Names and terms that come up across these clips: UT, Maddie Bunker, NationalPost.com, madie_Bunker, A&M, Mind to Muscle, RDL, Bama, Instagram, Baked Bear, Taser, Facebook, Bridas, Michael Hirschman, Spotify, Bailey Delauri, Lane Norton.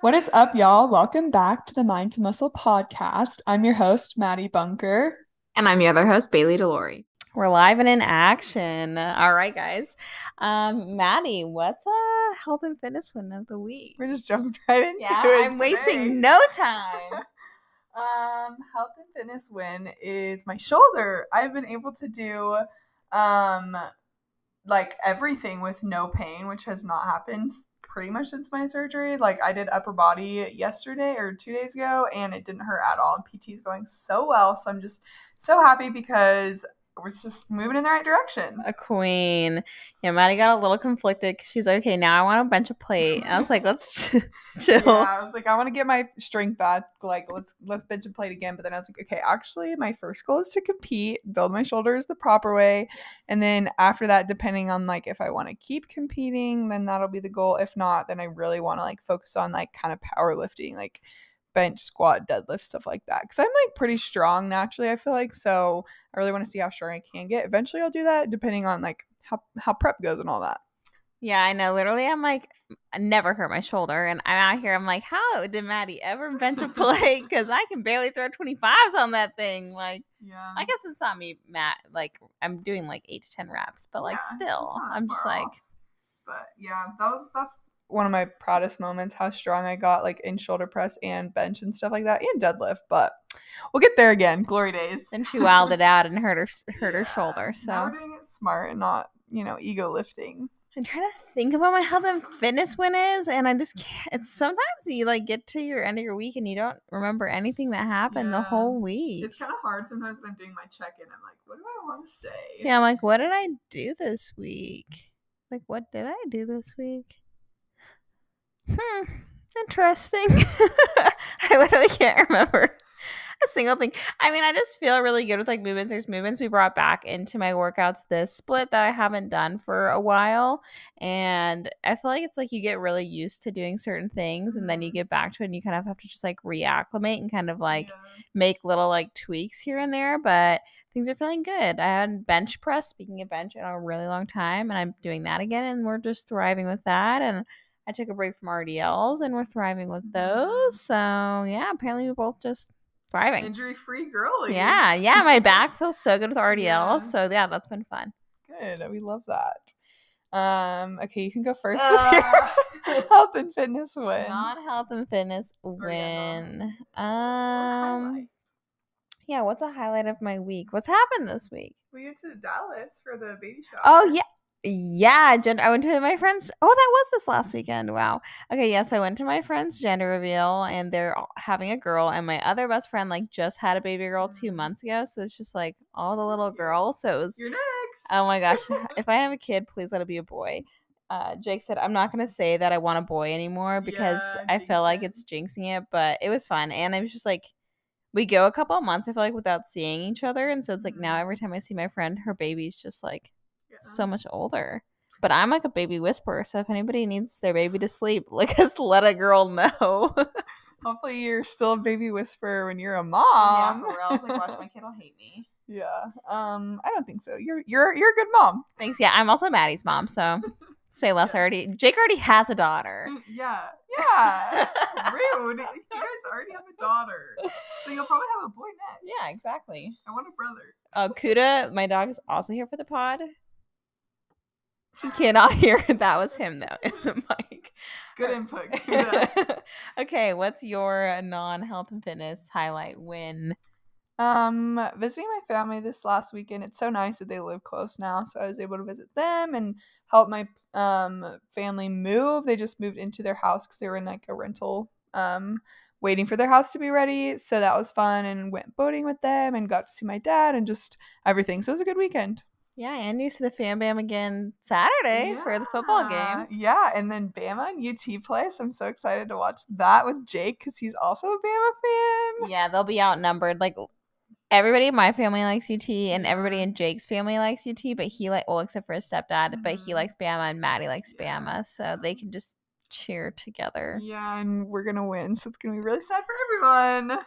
What is up, y'all? Welcome back to the Mind to Muscle podcast. I'm your host, Maddie Bunker. And I'm your other host, Bailey Delauri. We're live and in action. All right, guys. Maddie, what's a health and fitness win of the week? We're just jumping right into it. I'm wasting no time. Health and fitness win is my shoulder. I've been able to do like everything with no pain, which has not happened pretty much since my surgery. Like, I did upper body yesterday or 2 days ago, and it didn't hurt at all. And PT is going so well, so I'm just so happy because we're just moving in the right direction. A queen. Yeah, Maddie got a little conflicted because she's like, okay, now I want a bunch of plate. And I was like, let's chill. Yeah, I was like, I want to get my strength back. Like, let's bench and plate again. But then I was like, okay, actually, my first goal is to compete, build my shoulders the proper way. Yes. And then after that, depending on like if I want to keep competing, then that'll be the goal. If not, then I really want to like focus on like kind of powerlifting, like bench, squat, deadlift, stuff like that, because I'm like pretty strong naturally, I feel like, so I really want to see how strong I can get. Eventually I'll do that depending on like how prep goes and all that. Yeah, I know. Literally, I'm like, I never hurt my shoulder, and I'm out here, I'm like, how did Maddie ever bench a plate? Because I can barely throw 25s on that thing. Like, yeah, I guess it's not me, Matt, like I'm doing like 8 to 10 reps, but like, yeah, still I'm just like off. But yeah, that's one of my proudest moments, how strong I got like in shoulder press and bench and stuff like that, and deadlift. But we'll get there again. Glory days. And she wowed it out and hurt her shoulder. So now we're doing it smart and not, you know, ego lifting. I'm trying to think about my health and fitness win is, and I just can't. It's sometimes you like get to your end of your week and you don't remember anything that happened the whole week. It's kind of hard sometimes when I'm doing my check-in. I'm like, what do I want to say? Yeah, I'm like, what did I do this week? Like, what did I do this week? Interesting. I literally can't remember a single thing. I mean, I just feel really good with like movements. There's movements we brought back into my workouts this split that I haven't done for a while, and I feel like it's like you get really used to doing certain things, and then you get back to it and you kind of have to just like reacclimate and kind of like make little like tweaks here and there, but things are feeling good. I hadn't bench pressed, speaking of bench, in a really long time, and I'm doing that again, and we're just thriving with that. And I took a break from RDLs, and we're thriving with those. So yeah, apparently we're both just thriving. Injury-free girlies. Yeah, yeah. My back feels so good with RDLs. Yeah. So yeah, that's been fun. Good. We love that. Okay, you can go first with your health and fitness win. Not health and fitness win. Yeah, what's a highlight of my week? What's happened this week? We went to Dallas for the baby shower. Oh, yeah. Yeah, I went to my friend's. Oh, that was this last weekend. Wow. Okay, yes, I went to my friend's gender reveal, and they're having a girl. And my other best friend like just had a baby girl 2 months ago, so it's just like all the little girls. So it was. You're next. Oh my gosh! If I have a kid, please let it be a boy. Jake said, I'm not going to say that I want a boy anymore because I feel like it's jinxing it. But it was fun, and I was just like, we go a couple of months, I feel like, without seeing each other, and so it's like now every time I see my friend, her baby's just like. So much older, but I'm like a baby whisperer, so if anybody needs their baby to sleep, like, just let a girl know. Hopefully you're still a baby whisperer when you're a mom. Yeah, or else, like, watch, my kid will hate me. Yeah. I don't think so. You're a good mom. Thanks. Yeah, I'm also Maddie's mom, so say less. Jake already has a daughter. Yeah Rude. You guys already have a daughter, so you'll probably have a boy next. Yeah, exactly. I want a brother. Kuda, my dog, is also here for the pod. You cannot hear it. That was him though in the mic. Good input. Okay, what's your non-health and fitness highlight win? Visiting my family this last weekend. It's so nice that they live close now, so I was able to visit them and help my family move. They just moved into their house because they were in like a rental, waiting for their house to be ready. So that was fun, and went boating with them and got to see my dad and just everything. So it was a good weekend. Yeah, and you see the Fam Bam again Saturday for the football game. Yeah, and then Bama and UT play, so I'm so excited to watch that with Jake because he's also a Bama fan. Yeah, they'll be outnumbered. Like, everybody in my family likes UT, and everybody in Jake's family likes UT, but he like, well, except for his stepdad, but he likes Bama, and Maddie likes Bama, so they can just cheer together. Yeah, and we're gonna win, so it's gonna be really sad for everyone.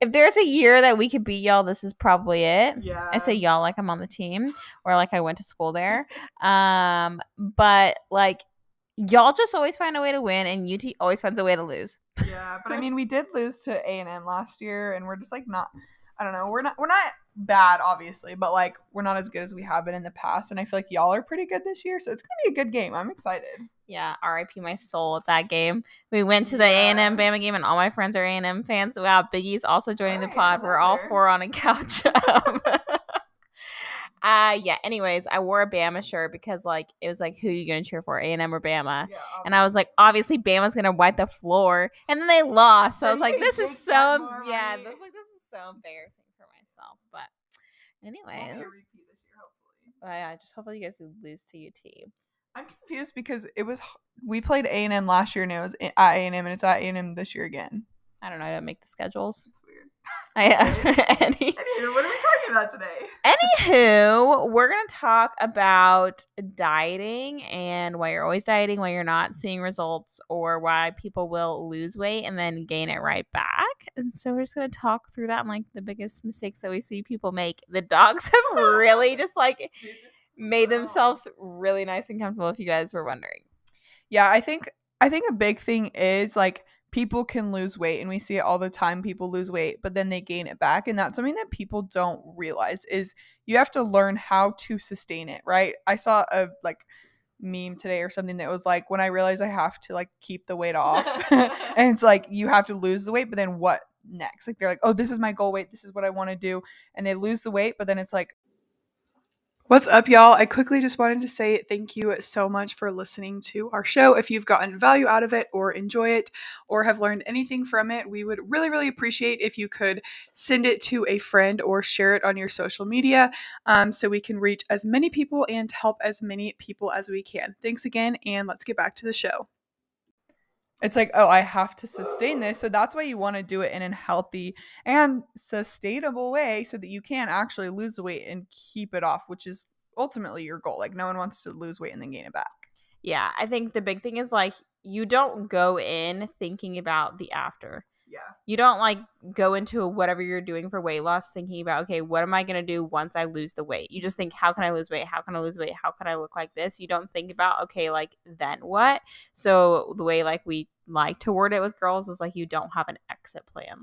If there's a year that we could beat y'all, this is probably it. Yeah, I say y'all like I'm on the team or like I went to school there. But like, y'all just always find a way to win, and UT always finds a way to lose. Yeah, but I mean, we did lose to A&M last year, and we're just like not. I don't know. We're not bad, obviously, but like we're not as good as we have been in the past. And I feel like y'all are pretty good this year, so it's gonna be a good game. I'm excited. Yeah, R.I.P. my soul at that game. We went to the A&M Bama game, and all my friends are A&M fans. Wow, Biggie's also joining the pod. We're all four on a couch. Yeah, anyways, I wore a Bama shirt because, like, it was like, who are you going to cheer for, A&M or Bama? Yeah, and I was like, obviously Bama's going to wipe the floor. And then they lost. So I was like, this is so embarrassing for myself. But anyways. We'll be a repeat this year, hopefully. Yeah, just hopefully you guys lose to UT. I'm confused because we played A&M last year, and it was at A&M, and it's at A&M this year again. I don't know. I don't make the schedules. It's weird. Anywho, what are we talking about today? Anywho, we're going to talk about dieting and why you're always dieting, why you're not seeing results, or why people will lose weight and then gain it right back. And so we're just going to talk through that and, like, the biggest mistakes that we see people make. The dogs have really just, like, made themselves really nice and comfortable, if you guys were wondering. Yeah, I think a big thing is, like, people can lose weight, and we see it all the time. People lose weight, but then they gain it back. And that's something that people don't realize is you have to learn how to sustain it, right? I saw a meme today or something that was like, when I realized I have to keep the weight off and it's like, you have to lose the weight, but then what next? Like, they're like, oh, this is my goal weight. This is what I want to do. And they lose the weight, but then it's like, what's up, y'all? I quickly just wanted to say thank you so much for listening to our show. If you've gotten value out of it or enjoy it or have learned anything from it, we would really, really appreciate if you could send it to a friend or share it on your social media so we can reach as many people and help as many people as we can. Thanks again, and let's get back to the show. It's like, oh, I have to sustain this. So that's why you want to do it in a healthy and sustainable way so that you can actually lose the weight and keep it off, which is ultimately your goal. Like, no one wants to lose weight and then gain it back. Yeah. I think the big thing is, like, you don't go in thinking about the after. Yeah. You don't go into whatever you're doing for weight loss thinking about, okay, what am I going to do once I lose the weight? You just think, how can I lose weight? How can I lose weight? How can I look like this? You don't think about, okay, then what? So the way we like to word it with girls is you don't have an exit plan.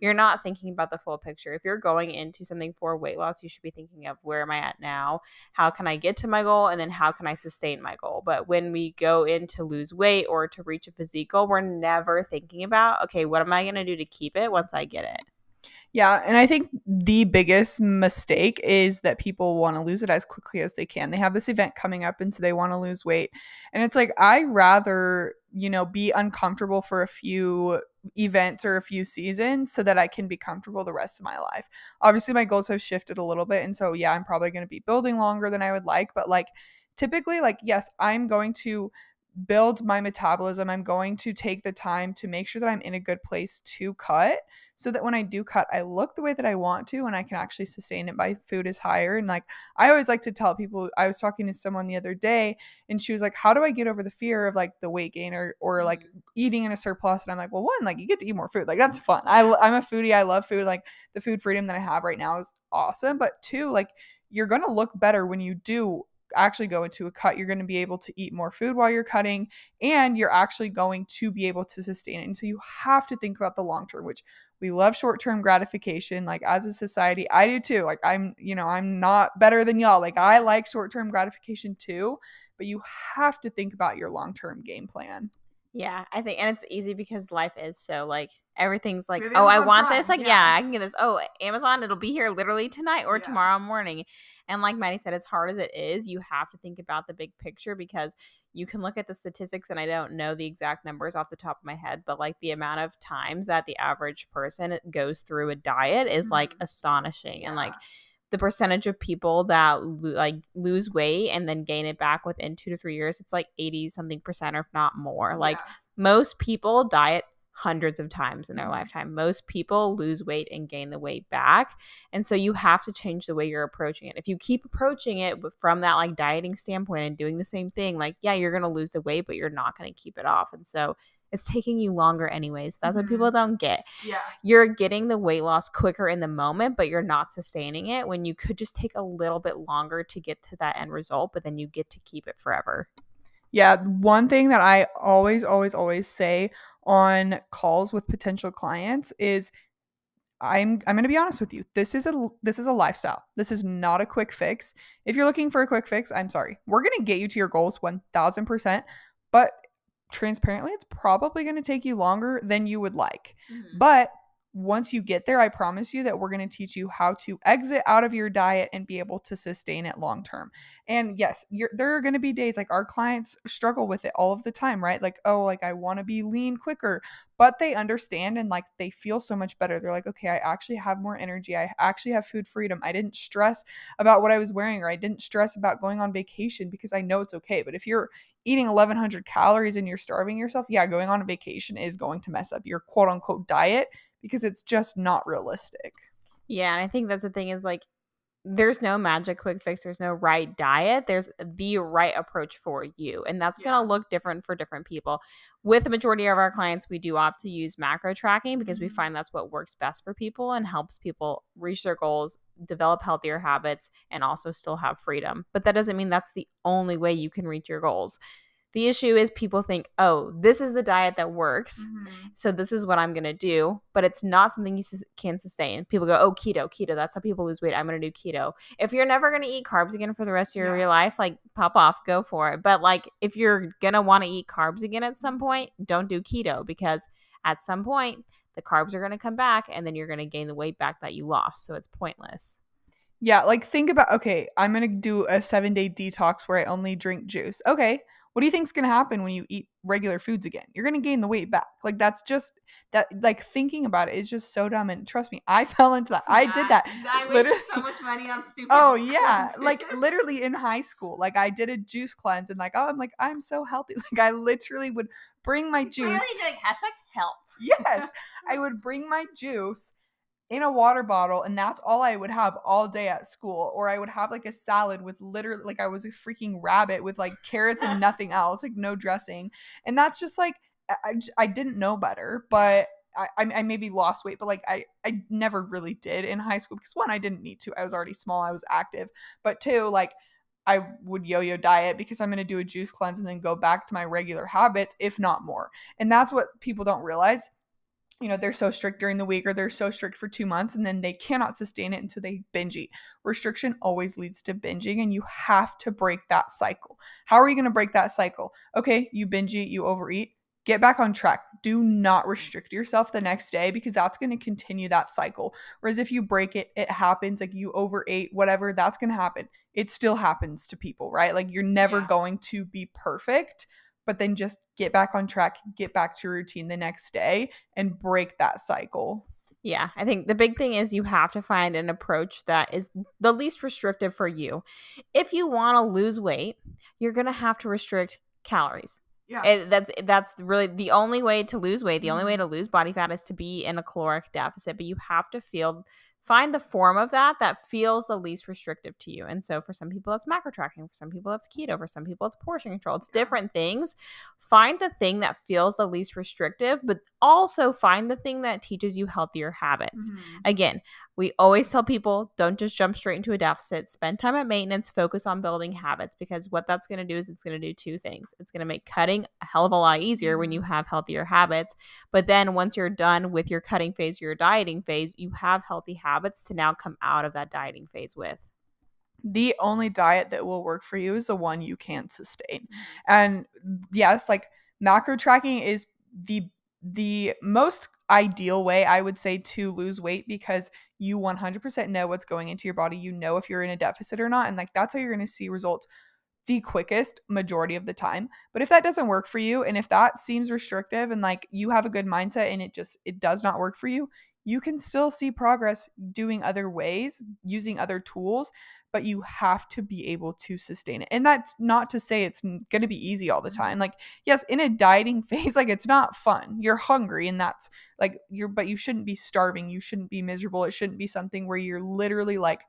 You're not thinking about the full picture. If you're going into something for weight loss, you should be thinking of, where am I at now? How can I get to my goal? And then how can I sustain my goal? But when we go in to lose weight or to reach a physique goal, we're never thinking about, okay, what am I going to do to keep it once I get it? Yeah, and I think the biggest mistake is that people want to lose it as quickly as they can. They have this event coming up, and so they want to lose weight. And it's like, I rather, be uncomfortable for a few events or a few seasons so that I can be comfortable the rest of my life. Obviously, my goals have shifted a little bit, and so, yeah, I'm probably going to be building longer than I would like. But, typically, yes, I'm going to build my metabolism. I'm going to take the time to make sure that I'm in a good place to cut so that when I do cut, I look the way that I want to and I can actually sustain it. My food is higher. And I always like to tell people, I was talking to someone the other day and she was like, how do I get over the fear of the weight gain or eating in a surplus? And I'm like, well, one, you get to eat more food. That's fun. I'm a foodie. I love food. The food freedom that I have right now is awesome. But two, you're going to look better when you do actually go into a cut. You're going to be able to eat more food while you're cutting, and you're actually going to be able to sustain it. And so you have to think about the long term, which we love short-term gratification. As a society, I do too. I'm, I'm not better than y'all. I like short-term gratification too, but you have to think about your long-term game plan. Yeah, I think, and it's easy because life is so everything's maybe oh, I want this. Yeah, I can get this. Oh, Amazon, it'll be here literally tonight or tomorrow morning. And like Maddie said, as hard as it is, you have to think about the big picture because you can look at the statistics, and I don't know the exact numbers off the top of my head, but the amount of times that the average person goes through a diet is astonishing. Yeah. And the percentage of people that lose weight and then gain it back within 2 to 3 years, it's 80-something% or if not more. Most people diet hundreds of times in their lifetime. Most people lose weight and gain the weight back. And so you have to change the way you're approaching it. If you keep approaching it from that dieting standpoint and doing the same thing, you're going to lose the weight, but you're not going to keep it off. And so it's taking you longer anyways. That's what people don't get. Yeah. You're getting the weight loss quicker in the moment, but you're not sustaining it when you could just take a little bit longer to get to that end result, but then you get to keep it forever. Yeah, one thing that I always say on calls with potential clients is I'm going to be honest with you. This is a lifestyle. This is not a quick fix. If you're looking for a quick fix, I'm sorry. We're going to get you to your goals 1000%, but transparently, it's probably going to take you longer than you would like. Mm-hmm. But once you get there, I promise you that we're going to teach you how to exit out of your diet and be able to sustain it long term. And yes, there are going to be days, like, our clients struggle with it all of the time, right? Like, oh, like, I want to be lean quicker, but they understand and, like, they feel so much better. They're like, okay, I actually have more energy. I actually have food freedom. I didn't stress about what I was wearing, or I didn't stress about going on vacation, because I know it's okay. But if you're eating 1,100 calories and you're starving yourself, yeah, going on a vacation is going to mess up your quote unquote diet, because it's just not realistic. Yeah, and I think that's the thing, is like, there's no magic quick fix. There's no right diet. There's the right approach for you. And that's going to look different for different people. With the majority of our clients, we do opt to use macro tracking, because we find that's what works best for people and helps people reach their goals, develop healthier habits, and also still have freedom. But that doesn't mean that's the only way you can reach your goals. The issue is people think, oh, this is the diet that works, so this is what I'm going to do. But it's not something you can sustain. People go, oh, keto, that's how people lose weight. I'm going to do keto. If you're never going to eat carbs again for the rest of your life, like, pop off, go for it. But, like, if you're going to want to eat carbs again at some point, don't do keto, because at some point the carbs are going to come back, and then you're going to gain the weight back that you lost. So it's pointless. Yeah, like, think about, okay, I'm going to do a 7-day detox where I only drink juice. Okay. What do you think is going to happen when you eat regular foods again? You're going to gain the weight back. Like, that's just that, like, thinking about it is just so dumb. And trust me, I fell into that. Yeah, I did that. I wasted so much money on stupid. Oh yeah. Like, literally in high school, like, I did a juice cleanse, and like, oh, I'm like, I'm so healthy. Like, I literally would bring my juice. Literally doing #health. Yes. I would bring my juice in a water bottle, and that's all I would have all day at school. Or I would have, like, a salad with literally, like, I was a freaking rabbit with, like, carrots and nothing else, like, no dressing. And that's just, like, I didn't know better, but I maybe lost weight, but, like, I never really did in high school, because one, I didn't need to. I was already small. I was active. But two, like, I would yo-yo diet because I'm going to do a juice cleanse and then go back to my regular habits, if not more. And that's what people don't realize. You know, they're so strict during the week, or they're so strict for 2 months, and then they cannot sustain it until they binge eat. Restriction always leads to binging, and you have to break that cycle. How are you going to break that cycle? Okay, you binge eat, you overeat, get back on track. Do not restrict yourself the next day, because that's going to continue that cycle. Whereas if you break it, it happens. Like, you overate, whatever, that's going to happen. It still happens to people, right? Like, you're never going to be perfect. But then just get back on track, get back to your routine the next day, and break that cycle. Yeah, I think the big thing is you have to find an approach that is the least restrictive for you. If you want to lose weight, you're going to have to restrict calories. Yeah, that's really the only way to lose weight. The only way to lose body fat is to be in a caloric deficit, but you have to find the form of that feels the least restrictive to you. And so for some people, that's macro tracking. For some people, that's keto. For some people, it's portion control. It's different things. Find the thing that feels the least restrictive, but also find the thing that teaches you healthier habits. Mm-hmm. Again, we always tell people, don't just jump straight into a deficit. Spend time at maintenance. Focus on building habits, because what that's going to do is it's going to do two things. It's going to make cutting a hell of a lot easier when you have healthier habits. But then once you're done with your cutting phase, your dieting phase, you have healthy habits to now come out of that dieting phase with. The only diet that will work for you is the one you can sustain. And yes, like, macro tracking is the most ideal way, I would say, to lose weight, because you 100% know what's going into your body. You know if you're in a deficit or not. And, like, that's how you're going to see results the quickest majority of the time. But if that doesn't work for you, and if that seems restrictive, and, like, you have a good mindset and it does not work for you, you can still see progress doing other ways, using other tools, but you have to be able to sustain it. And that's not to say it's going to be easy all the time. Like, yes, in a dieting phase, like, it's not fun. You're hungry, and that's like, but you shouldn't be starving. You shouldn't be miserable. It shouldn't be something where you're literally like,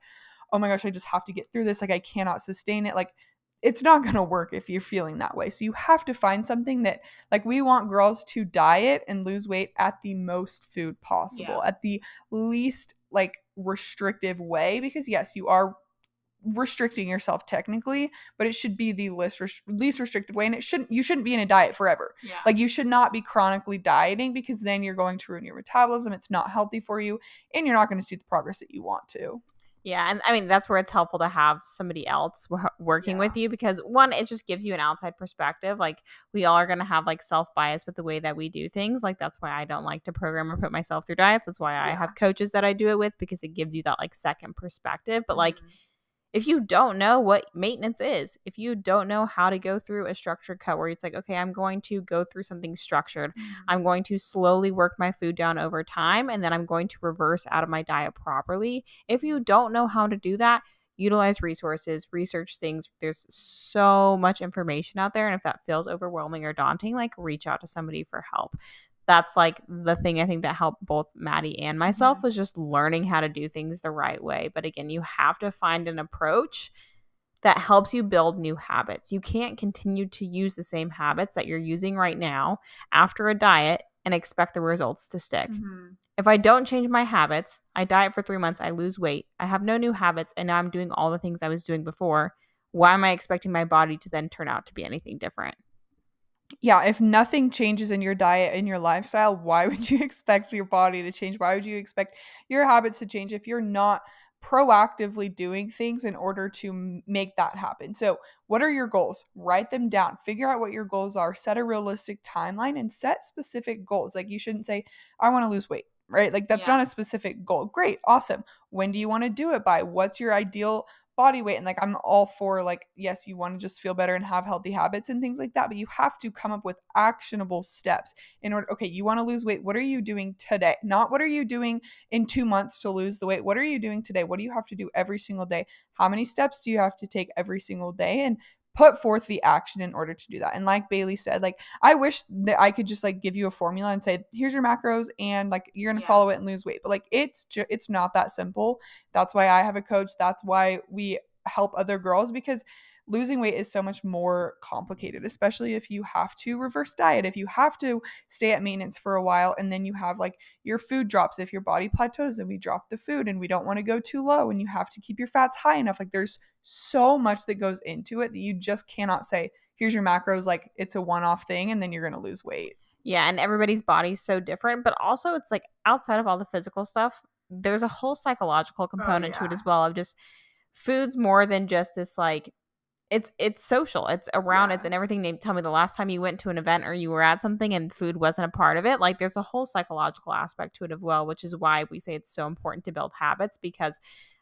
oh my gosh, I just have to get through this. Like, I cannot sustain it. Like, it's not going to work if you're feeling that way. So you have to find something that, like, we want girls to diet and lose weight at the most food possible, at the least, like, restrictive way, because yes, you are restricting yourself technically, but it should be the least restricted way, and you shouldn't be in a diet forever. Yeah. Like, you should not be chronically dieting, because then you're going to ruin your metabolism. It's not healthy for you, and you're not going to see the progress that you want to. Yeah, and I mean, that's where it's helpful to have somebody else working with you, because one, it just gives you an outside perspective. Like, we all are going to have like self-bias with the way that we do things. Like, that's why I don't like to program or put myself through diets. That's why I have coaches that I do it with, because it gives you that like second perspective. But like, if you don't know what maintenance is, if you don't know how to go through a structured cut where it's like, okay, I'm going to go through something structured. I'm going to slowly work my food down over time, and then I'm going to reverse out of my diet properly. If you don't know how to do that, utilize resources, research things. There's so much information out there. And if that feels overwhelming or daunting, like, reach out to somebody for help. That's like the thing I think that helped both Maddie and myself was just learning how to do things the right way. But again, you have to find an approach that helps you build new habits. You can't continue to use the same habits that you're using right now after a diet and expect the results to stick. If I don't change my habits, I diet for 3 months, I lose weight, I have no new habits, and now I'm doing all the things I was doing before. Why am I expecting my body to then turn out to be anything different? Yeah, if nothing changes in your diet and your lifestyle, why would you expect your body to change? Why would you expect your habits to change if you're not proactively doing things in order to make that happen? So what are your goals? Write them down. Figure out what your goals are. Set a realistic timeline and set specific goals. Like, you shouldn't say, I want to lose weight, right? Like, that's not a specific goal. Great. Awesome. When do you want to do it by? What's your ideal body weight? And like, I'm all for like, yes, you want to just feel better and have healthy habits and things like that, but you have to come up with actionable steps in order. Okay, you want to lose weight. What are you doing today? Not what are you doing in 2 months to lose the weight. What are you doing today? What do you have to do every single day? How many steps do you have to take every single day? And put forth the action in order to do that. And like Bailey said, like, I wish that I could just like give you a formula and say, here's your macros, and like, you're going to follow it and lose weight. But like, it's not that simple. That's why I have a coach. That's why we help other girls, because losing weight is so much more complicated, especially if you have to reverse diet, if you have to stay at maintenance for a while, and then you have like your food drops. If your body plateaus and we drop the food, and we don't want to go too low, and you have to keep your fats high enough. Like, there's so much that goes into it that you just cannot say, here's your macros, like it's a one-off thing, and then you're going to lose weight. Yeah, and everybody's body's so different, but also it's like, outside of all the physical stuff, there's a whole psychological component to it as well, of just food's more than just this like, It's social. It's around. It's in everything. Tell me the last time you went to an event or you were at something and food wasn't a part of it. Like, there's a whole psychological aspect to it as well, which is why we say it's so important to build habits, because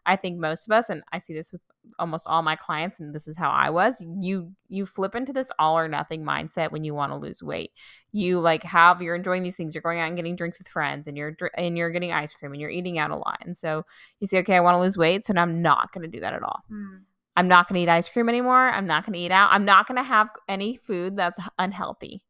I think most of us, and I see this with almost all my clients, and this is how I was, you flip into this all or nothing mindset when you want to lose weight. You like you're enjoying these things. You're going out and getting drinks with friends, and you're getting ice cream, and you're eating out a lot. And so you say, okay, I want to lose weight, so now I'm not going to do that at all. I'm not going to eat ice cream anymore. I'm not going to eat out. I'm not going to have any food that's unhealthy.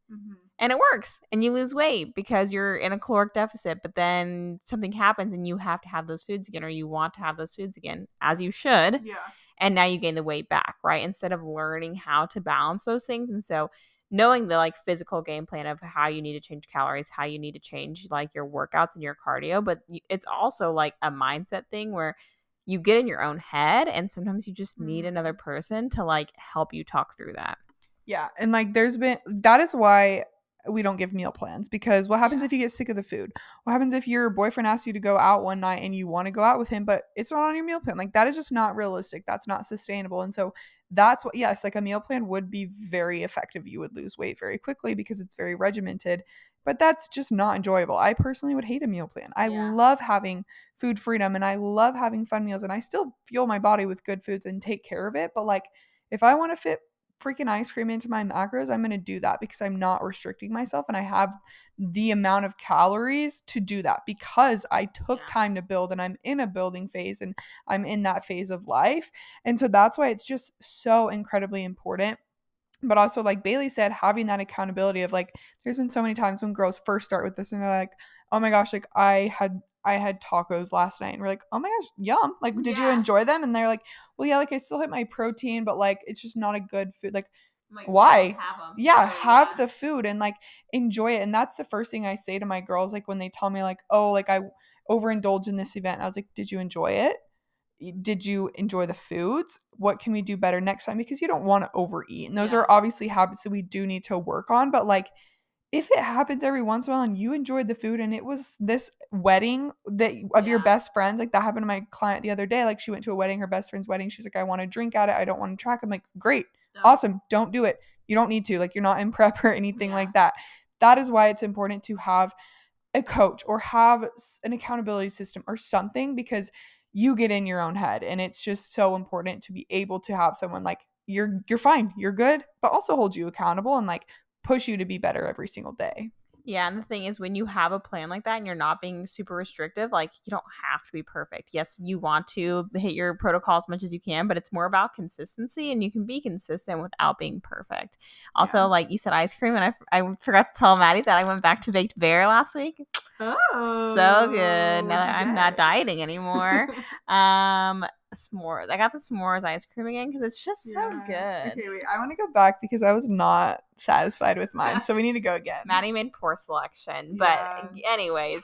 And it works, and you lose weight because you're in a caloric deficit, but then something happens and you have to have those foods again, or you want to have those foods again, as you should. Yeah. And now you gain the weight back, right? Instead of learning how to balance those things. And so knowing the like physical game plan of how you need to change calories, how you need to change like your workouts and your cardio, but it's also like a mindset thing where you get in your own head, and sometimes you just need another person to like help you talk through that. Yeah. And like, that is why we don't give meal plans, because what happens if you get sick of the food? What happens if your boyfriend asks you to go out one night and you want to go out with him, but it's not on your meal plan? Like, that is just not realistic. That's not sustainable. And so that's what, yes, like a meal plan would be very effective. You would lose weight very quickly because it's very regimented, but that's just not enjoyable. I personally would hate a meal plan. I love having food freedom, and I love having fun meals, and I still fuel my body with good foods and take care of it. But like, if I want to fit freaking ice cream into my macros, I'm going to do that because I'm not restricting myself, and I have the amount of calories to do that because I took time to build, and I'm in a building phase, and I'm in that phase of life. And so that's why it's just so incredibly important. But also, like Bailey said, having that accountability of like, there's been so many times when girls first start with this and they're like, oh my gosh, like I had tacos last night, and we're like, oh my gosh, yum. Like, did you enjoy them? And they're like, well, yeah, like I still hit my protein, but like, it's just not a good food. Like why? Have the food and like enjoy it. And that's the first thing I say to my girls. Like when they tell me like, oh, like I overindulged in this event, I was like, did you enjoy it? Did you enjoy the foods? What can we do better next time? Because you don't want to overeat. And those are obviously habits that we do need to work on. But like, if it happens every once in a while and you enjoyed the food and it was this wedding that of your best friend, like that happened to my client the other day. Like she went to a wedding, her best friend's wedding. She's like, I want to drink at it. I don't want to track. I'm like, great. No. Awesome. Don't do it. You don't need to. Like you're not in prep or anything like that. That is why it's important to have a coach or have an accountability system or something, because you get in your own head. And it's just so important to be able to have someone like, you're fine, you're good, but also hold you accountable and like push you to be better every single day. Yeah. And the thing is, when you have a plan like that and you're not being super restrictive, like you don't have to be perfect. Yes, you want to hit your protocol as much as you can, but it's more about consistency, and you can be consistent without being perfect. Also, like you said, ice cream. And I forgot to tell Maddie that I went back to Baked Bear last week. Oh, so good. Now that I'm not dieting anymore. S'mores. I got the s'mores ice cream again because it's just so good. Okay, wait. I want to go back because I was not satisfied with mine. So we need to go again. Maddie made poor selection. But anyways,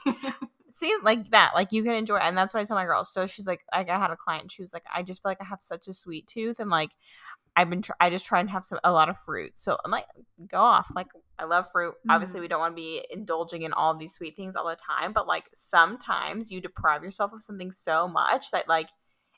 see, like that. Like you can enjoy it. And that's what I tell my girls. So she's like I had a client and she was like, I just feel like I have such a sweet tooth. And like I've been I just try and have a lot of fruit. So I'm like, go off. Like I love fruit. Mm-hmm. Obviously, we don't want to be indulging in all these sweet things all the time. But like sometimes you deprive yourself of something so much that like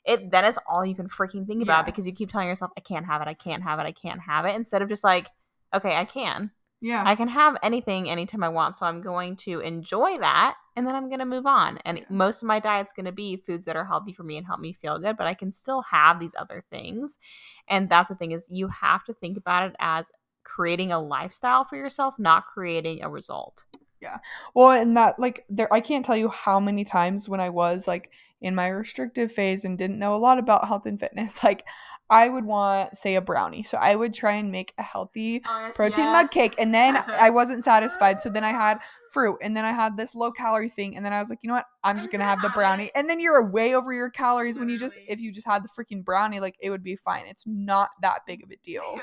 it then is all you can freaking think about because you keep telling yourself, I can't have it, I can't have it, I can't have it, instead of just like, okay, I can. Yeah. I can have anything anytime I want, so I'm going to enjoy that, and then I'm going to move on. And most of my diet's going to be foods that are healthy for me and help me feel good, but I can still have these other things. And that's the thing, is you have to think about it as creating a lifestyle for yourself, not creating a result. Yeah. Well, and that, like, there, I can't tell you how many times when I was like in my restrictive phase and didn't know a lot about health and fitness, like I would want, say, a brownie. So I would try and make a healthy protein mug cake. And then I wasn't satisfied. So then I had fruit, and then I had this low calorie thing. And then I was like, you know what? I'm just going to have the brownie. And then you're way over your calories when you just, if you just had the freaking brownie, like it would be fine. It's not that big of a deal.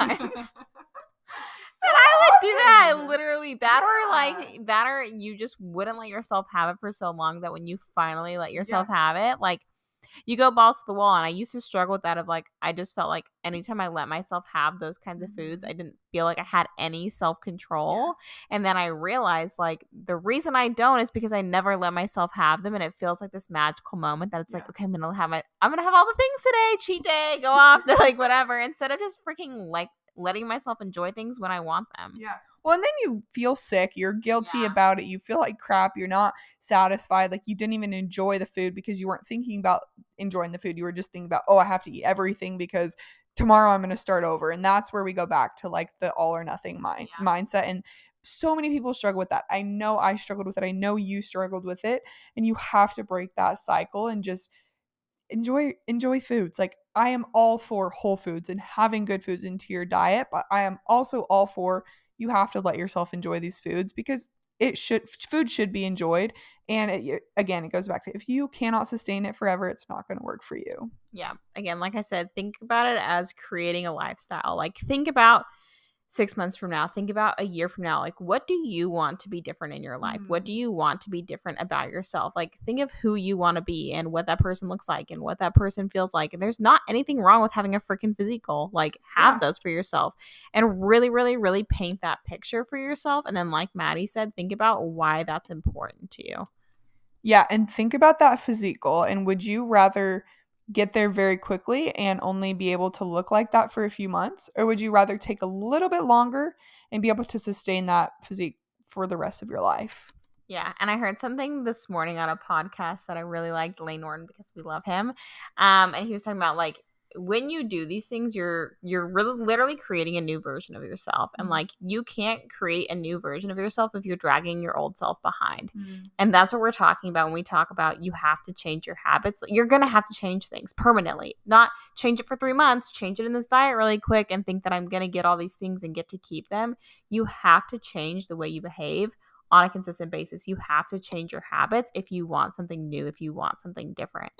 Amount of times. And I would do that, literally that or like that, or you just wouldn't let yourself have it for so long that when you finally let yourself have it, like you go balls to the wall. And I used to struggle with that, of like, I just felt like anytime I let myself have those kinds of foods, I didn't feel like I had any self-control. Yes. And then I realized like the reason I don't is because I never let myself have them. And it feels like this magical moment that it's like, okay, I'm going to have all the things today, cheat day, go off, like whatever, instead of just freaking like letting myself enjoy things when I want them. Yeah. Well, and then you feel sick. You're guilty about it. You feel like crap. You're not satisfied. Like you didn't even enjoy the food because you weren't thinking about enjoying the food. You were just thinking about, oh, I have to eat everything because tomorrow I'm going to start over. And that's where we go back to like the all or nothing mindset. And so many people struggle with that. I know I struggled with it. I know you struggled with it. And you have to break that cycle and just enjoy foods. Like I am all for whole foods and having good foods into your diet, but I am also all for, you have to let yourself enjoy these foods because food should be enjoyed. And it goes back to, if you cannot sustain it forever, it's not going to work for you. Yeah. Again, like I said, think about it as creating a lifestyle. Like think about 6 months from now, think about a year from now, like what do you want to be different in your life? Mm-hmm. What do you want to be different about yourself? Like think of who you want to be and what that person looks like and what that person feels like. And there's not anything wrong with having a freaking physique goal. Like have those for yourself and really, really, really paint that picture for yourself. And then like Maddie said, think about why that's important to you. Yeah. And think about that physique goal. And would you rather get there very quickly and only be able to look like that for a few months? Or would you rather take a little bit longer and be able to sustain that physique for the rest of your life? Yeah. And I heard something this morning on a podcast that I really liked, Lane Norton, because we love him. And he was talking about like, when you do these things, you're really literally creating a new version of yourself. And like you can't create a new version of yourself if you're dragging your old self behind. Mm-hmm. And that's what we're talking about when we talk about you have to change your habits. You're going to have to change things permanently, not change it for 3 months, change it in this diet really quick and think that I'm going to get all these things and get to keep them. You have to change the way you behave on a consistent basis. You have to change your habits if you want something new, if you want something different.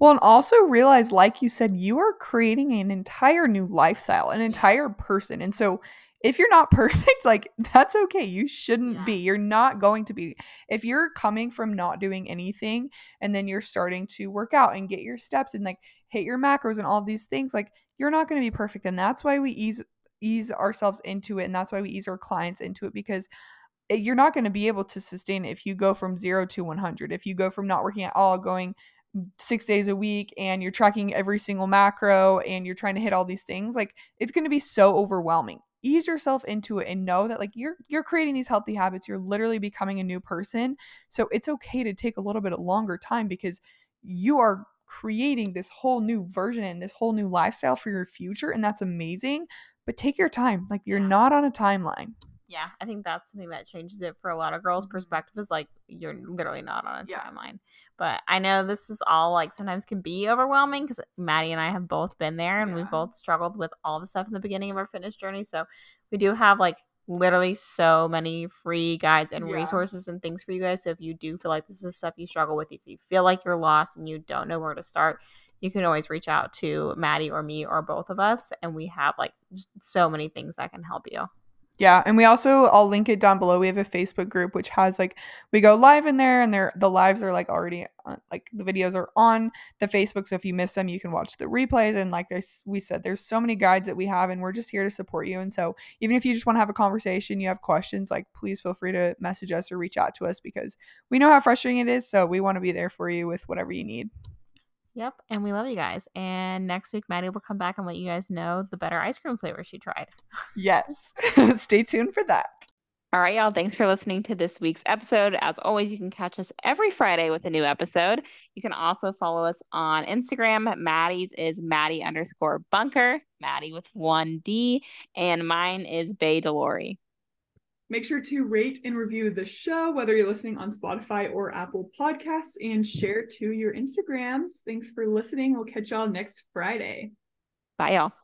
Well, and also realize, like you said, you are creating an entire new lifestyle, an entire person. And so if you're not perfect, like, that's okay. You shouldn't be. You're not going to be. If you're coming from not doing anything and then you're starting to work out and get your steps and like hit your macros and all these things, like, you're not going to be perfect. And that's why we ease ourselves into it. And that's why we ease our clients into it, because you're not going to be able to sustain it if you go from 0 to 100. If you go from not working at all, going 6 days a week, and you're tracking every single macro and you're trying to hit all these things, like, it's going to be so overwhelming. Ease yourself into it and know that, like, you're creating these healthy habits. You're literally becoming a new person. So it's okay to take a little bit of longer time, because you are creating this whole new version and this whole new lifestyle for your future. And that's amazing, but take your time. Like, you're not on a timeline. Yeah, I think that's something that changes it for a lot of girls' perspective, is like, you're literally not on a timeline. But I know this is all, like, sometimes can be overwhelming, because Maddie and I have both been there, and we've both struggled with all the stuff in the beginning of our fitness journey. So we do have, like, literally so many free guides and resources and things for you guys. So if you do feel like this is stuff you struggle with, if you feel like you're lost and you don't know where to start, you can always reach out to Maddie or me or both of us, and we have, like, just so many things that can help you. Yeah. And we also, I'll link it down below. We have a Facebook group, which has, like, we go live in there, and the lives are, like, already on, like, the videos are on the Facebook. So if you miss them, you can watch the replays. And like we said, there's so many guides that we have, and we're just here to support you. And so even if you just want to have a conversation, you have questions, like, please feel free to message us or reach out to us, because we know how frustrating it is. So we want to be there for you with whatever you need. Yep. And we love you guys. And next week, Maddie will come back and let you guys know the better ice cream flavor she tried. Yes. Stay tuned for that. All right, y'all. Thanks for listening to this week's episode. As always, you can catch us every Friday with a new episode. You can also follow us on Instagram. Maddie's is Maddie_Bunker, Maddie with 1D. And mine is Bailey Delauri. Make sure to rate and review the show, whether you're listening on Spotify or Apple Podcasts, and share to your Instagrams. Thanks for listening. We'll catch y'all next Friday. Bye, y'all.